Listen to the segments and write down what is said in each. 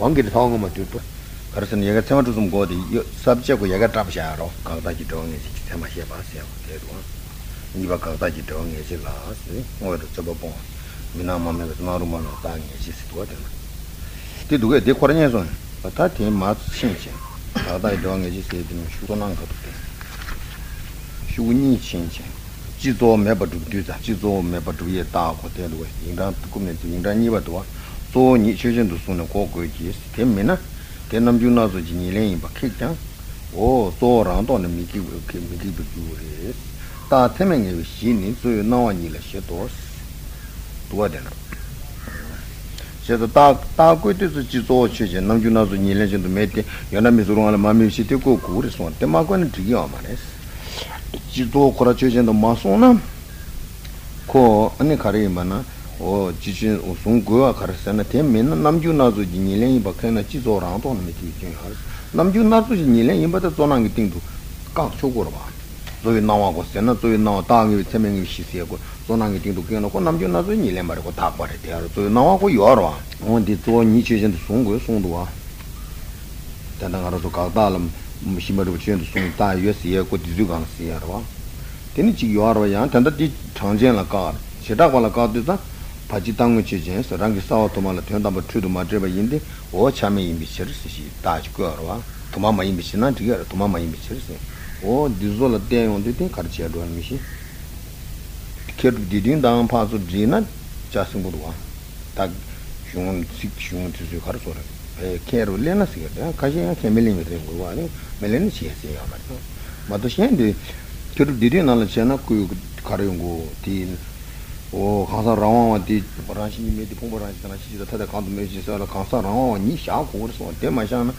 왕기 상황은 뭐 줄도 그래서 얘가 생활도 좀 거기 삽지하고 얘가 잡으셔로 강다지 동에 시켜마셔 봤어요. 대로 이봐 강다지 동에 실라스 뭐도 접어본 미나마메가 나루마나 땅에 시스도거든. 때 누가 내 거라냐서 다대 맞지 신체 강다지 동에 시스도는 수도난 것도 수군이 신체 지도 매버도 뒤자 지도 매버도 위에 다 고대로 인간 꿈에 인간이 봐도 또 니체전도 손에 고고지 때문에 대남주나서 진일행이 박혔다. 오, 또랑도는 미기고 미기도 주에 다 태명의 신이 소유 나와니라 셔도스 도와되나. 제가 다 고이듯이 지도 체제 남주나서 진일행도 매대 연남미소롱하는 마음이 시티고 고르선 때마고는 되기야 말했어. 지도 고라체제도 마소나 고 아니 가리마나 오 지진 우승과 가르스나 때문에 남주나도 진일행이 박혀나 지도랑도 느끼긴 할 남주나도 진일행이 받아 떠난 게 띵도 깍 초고로 봐. 저기 나와고 세나 저기 나와 땅이 세명이 시세고 떠난 게 띵도 그래놓고 남주나도 진일행 말고 다 버려 대하러 저기 나와고 요하러 어디 저 니체전도 송고 송도와 단단하러도 가다람 심으로 지는 송 다이어 시에고 뒤주강 시야로 되는 지 요하러 양 단단히 장전을 가 제다고라 가도다 바지당의 지진에서 랑기 싸워도만 된다면 추도만 되어 있는데 오참에 임비치를 쓰시 다지거와 도마마 임비치나 되게 도마마 임비치를 쓰. 오 디졸 때온데 가르치야도 미시. 켜르 디딘당 파서 지나 자승고와 다 흉은 식흉은 뒤에 가르쳐라. 에 케르레나 쓰거든. 가시야 캐밀링이 되고 와네. 멜레니 시에세요 말도. 마도시엔데 켜르 디딘나는 제나 그 가려고 디 오 가서 라와한테 버라신이 메디 봉버라신이 시지다 타다 간도 메지서라 가서 라와니 샤고르서 대마샤나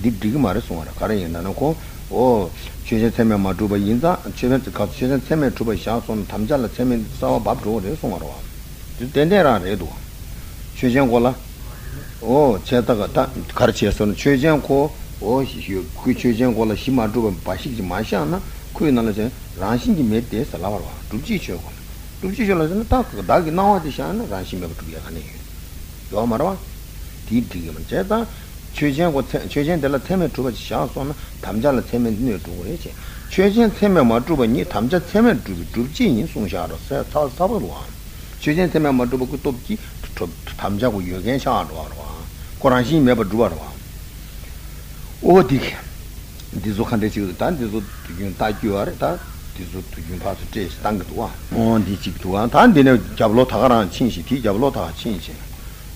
딥디기 말서라 가래나나고 오 최제템에 마두바 인자 최제템 가 최제템에 두바 샤손 담잘라 최면 싸워 밥도 레송하러 와 된데라 레도 최제고라 오 제다가 다 가르치에서는 최제고 오 그 최제고라 시마두바 바시지 마샤나 그이나라제 라신이 메데 살아와 두지 최고 तुझे ता दागी नावा दिशा ना राशि में बटुरिया खाने यो मरवा ठीक ठीक है मचे ता चौजें दला थे में टुबा शाह सोना धमजा ला थे में नहीं टुबे चे चौजें थे में मर टुबा नहीं धमजा थे में टुबे टुबजी नहीं सोंशा रो से था सब लोग चौजें थे में मर टुबा को टुबजी धमजा को योग्य शाह रो रो कोराशी में बटुबा रो ओ ठीक दिसो खाने चीज़ तान दिसो तुझे ताज़ी आ रहा 파스 제스 당도와 온디직도와 단데네 잡로 타가랑 친시 디 잡로 타 친시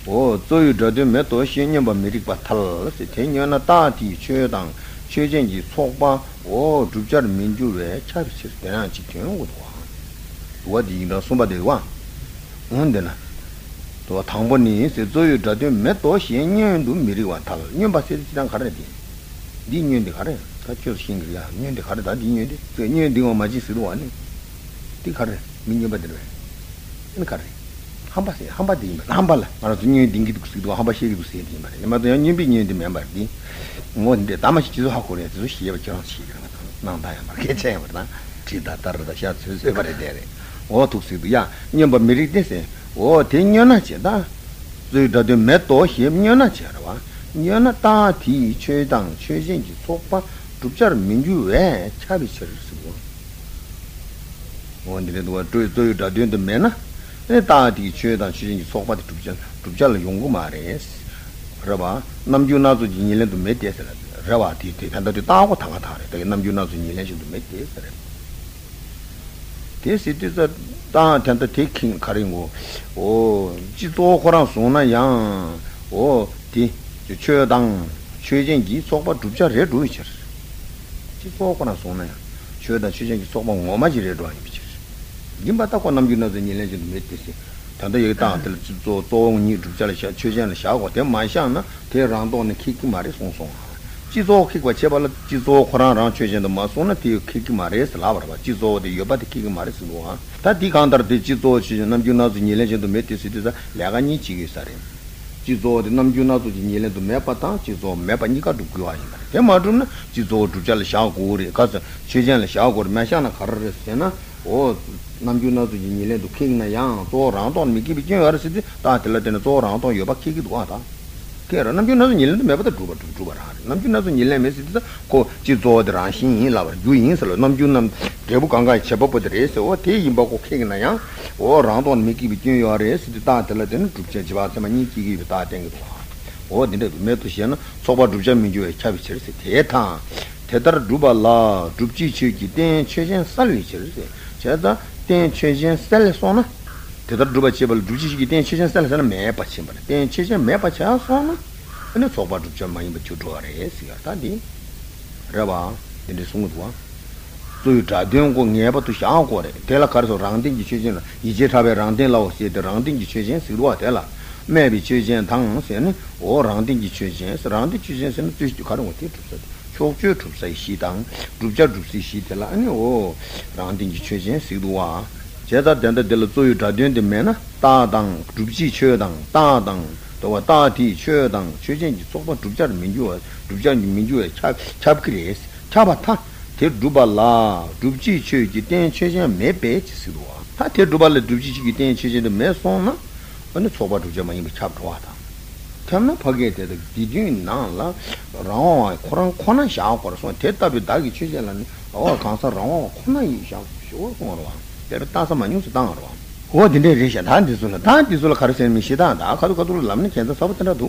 오 저유저데 메토 신년바 메릭바 탈스 텐년나 다디 최당 최전지 속바 오 주절 민주회 차비스 대한 지켜는 것과 도와디나 숨바데와 온데나 또 당번이 저유저데 메토 신년도 메릭바 탈 년바세지랑 가르디 니년데 가래 가치로 신기야. 니한테 가르다 니한테. 니한테 뭐 맞지 쓰러 왔네. 네 가르. 민녀 받으래. 네 가르. 한 바세. 한 바디 임. 한 발라. 알아서 니한테 딩기도 쓰기도 한 바씩 쓰기도 쓰기 말이야. 내마도 연비 니한테 멤버디. 뭔데 담아시 지도 하고 그래. 지도 시에 저런 시에. 난 다야 말게 쟤 말다. 지다 따르다 샤 쓰세 버려 돼래. 어 독스도 야. 니한테 메리 됐어. 어 대년아 쟤다. 저도 메토 힘녀나 쟤라 와. 니한테 다디 최당 최진지 속바 좁자를 민주에 차비 처리를 쓰고 원들도 저유다 된다 매나 다디 최다 추진이 속바디 좁자를 용고 말해 그러봐 남주나도 진일도 메디에서 저와 뒤에 단도 따고 당하다래 되게 남주나도 진일도 메디에서 대시 뒤서 다 단도 테킹 가리고 오 지도 거랑 소나 양오디 최당 최진기 속바 좁자를 두이셔 소거나 소나 저다 취재기 소방 오마지래도 아니 비치 님바다고 남기나서 일년이 메티시 단도 여기 땅들 저 조용히 주자를 취재하는 샤고 대 마샹나 대랑도는 키키 말이 송송 지조 키고 제발 지조 코란랑 취재도 마소나 티 키키 말에서 라버바 지조의 여바티 키키 말에서 뭐아 다디 간다르 지조 취재 남기나서 일년이도 메티시다 야간이 지기사래 지조 남주나도 일년도 메빠다 지조 메빠니까 두고야 대 마드는 지도 주절 샤고리 가서 최전의 샤고리 마찬가 가르스나 오 남주나도 일년도 킹나 양 도랑도 미기비긴 알았지 다들한테는 도랑도 여바 키기도 하다 care. Nampi nasu nilin to meba to druba rang. Nampi nasu nilin me si to ko chi zo de rang xin yin la ba yu yin se lo. Nampi nam debu gang gang che ba po de re se o te yin ba ko ke na yang o rang don me ki bi jin yo re si de ta de la de drup che ji ba se ma ni ki ki bi ta de ngi to. O de de me to xian so ba drup che mi ju e cha bi che se te ta. Te dar druba la drup chi chi ki ten che jen sal li che se. Che da ten che jen sal so na. Tether druba chebal druji ten chechen sala sala me pachim bana ten chechen me pacha sona ene soba druja mai ba chudo re siga ta di raba ene sungu wa tu ta den go ngeba tu sha go re tela kar so rang den ji chechen yi je ta be rang den lao se de rang den ji chechen si lo ta la me bi chechen tang se ne o rang den ji chechen rang den chechen se ne tu ka ro ti tu sa chok chu tu sa shi dang druja drusi shi de la ene o rang den ji chechen si lo wa 제가 된데 될 소유 다된데 매나 다당 줍지 쳐당 다당 또 다티 쳐당 최진이 속반 줍자를 민주와 줍자 민주에 잡그레스 잡았다 대 두발라 줍지 쳐지 된 최진 매배치스로와 다대 두발라 줍지 치기 된 최진의 매손나 어느 소바 줍자만 이 잡도하다 참나 파게 되다 디진 나라 라와 코랑 코나 샤고서 대답이 다기 최진라니 어 강사 라와 코나 이 샤고 쇼고로 तासा मानियों से तांग रहा वो दिन रे शादान दिसुला करसे में शिदान दा खादु खादु लमने केंदा सब तना दो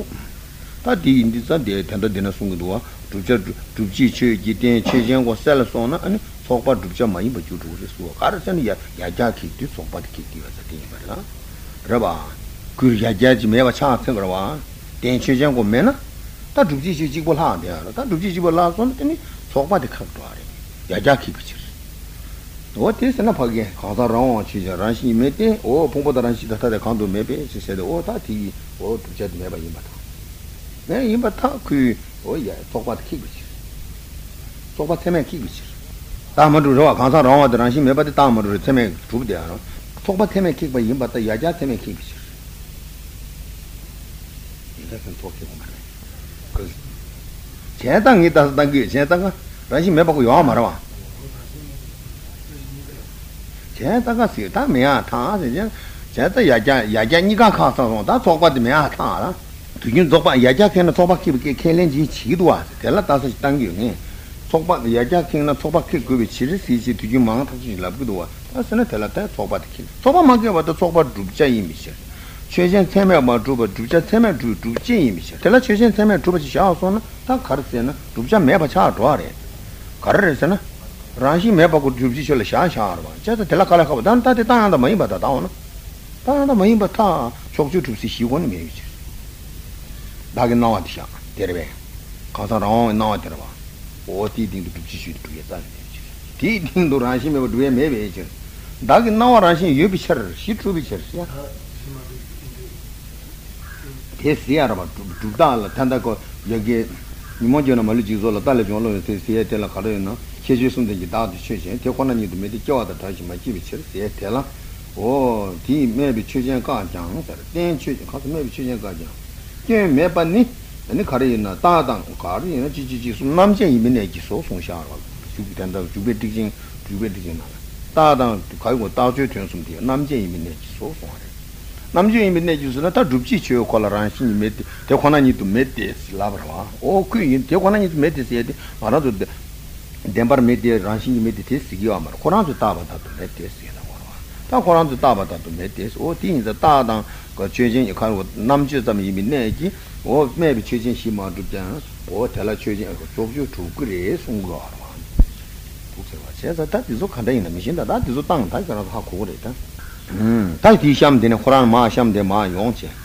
ता दी इंदिसा दे तंदा देना सुंग दो तुचे तुची छे जिते छे जेंगो सल सोना अन सोपा दुचा माई बचु दो रे सो करसे या या जा की दि सोपा की की वसती बला रबा कुर या जा जी मेवा छा से रवा तें छे जेंगो मेना ता दुची छे जी को ला दे ता दुची जी बोला सोन तनी सोपा दिखा दो रे या जा की 어디서 나 파게 가다랑 치자 란시 메테 오 봉보다 란시 다다데 간도 메베 시세데 오 다티 오 두제 메바 임바타 네 임바타 그 오야 똑바트 키고치 똑바트 세메 키고치 다마루 저와 가다랑 란시 메바데 다마루 세메 두부데 알아 똑바트 세메 키고 임바타 야자 세메 키고치 이제는 똑바트 오마네 그 제당이 다당기 제당가 란시 메바고 요 말아 제다가 쓰다 매야 다 이제 제다 야자 니가 가서 다 속바도 매야 다라 두긴 속바 야자케나 속바키게 켈렌지 지도와 될라 다서 당기네 속바 야자케나 속바키 그게 지리지 두긴 망 터지 라고도와 다서는 될라다 속바키 속바만게 와도 속바 줍자 이미셔 최전 세매 뭐 줍어 줍자 세매 줍지 이미셔 될라 최전 세매 줍지 샤오서는 다 가르세는 줍자 매바 차 줘래 가르세는 राशि में बको जुबजी चले शाह शाह रवा जैसे तेला काला का बदान ताते ताना तो मही बता ताऊ ना ताना तो मही बता चौकचू जुबजी शिवन में यूज़ दागे नाव दिशा तेरे बे कासा राव नाव तेरे बा ओ ती दिन तो जुबजी शुरू किया था ती दिन तो राशि में वो डुए में भेज दागे नाव राशि ये बिचर शितु बिचर या तेरे रवा जुबदाल ठंडा को ये निमोजन मलु जिजोला ताले जोलो तेरे तेला काले ना 제주순대기 다도 최신 대권한이도 메디 겨와다 다시 마치비 쳐세 대라 오 디메비 최신 가장 땡 최신 가서 메비 최신 가장 게 메반니 아니 가리나 다당 가리나 지지지 남제 이민의 기소 송샤와 주비단다 주베디진 다당 가고 다주 전송디 남제 이민의 기소 송아 남제 이민의 기소는 다 줍지 쳐요 콜라란 신 메디 대권한이도 메디스 라브라 오그 대권한이도 메디스에 알아도 덴버 메디 란싱 메디티 시기와 말 코란도 따바다도 메티스이나 거와 다 코란도 따바다도 메티스 오 딘자 따당 그 최진 이카로 남주점 이민내기 오 메비 최진 시마두잔 오 달라 최진 조주 두그레 송거 복세와 제가 다 비족 간다이나 미신다 다 비족 땅 다가서 하고 그랬다 다시 시험 되는 코란 마시험 되마 용체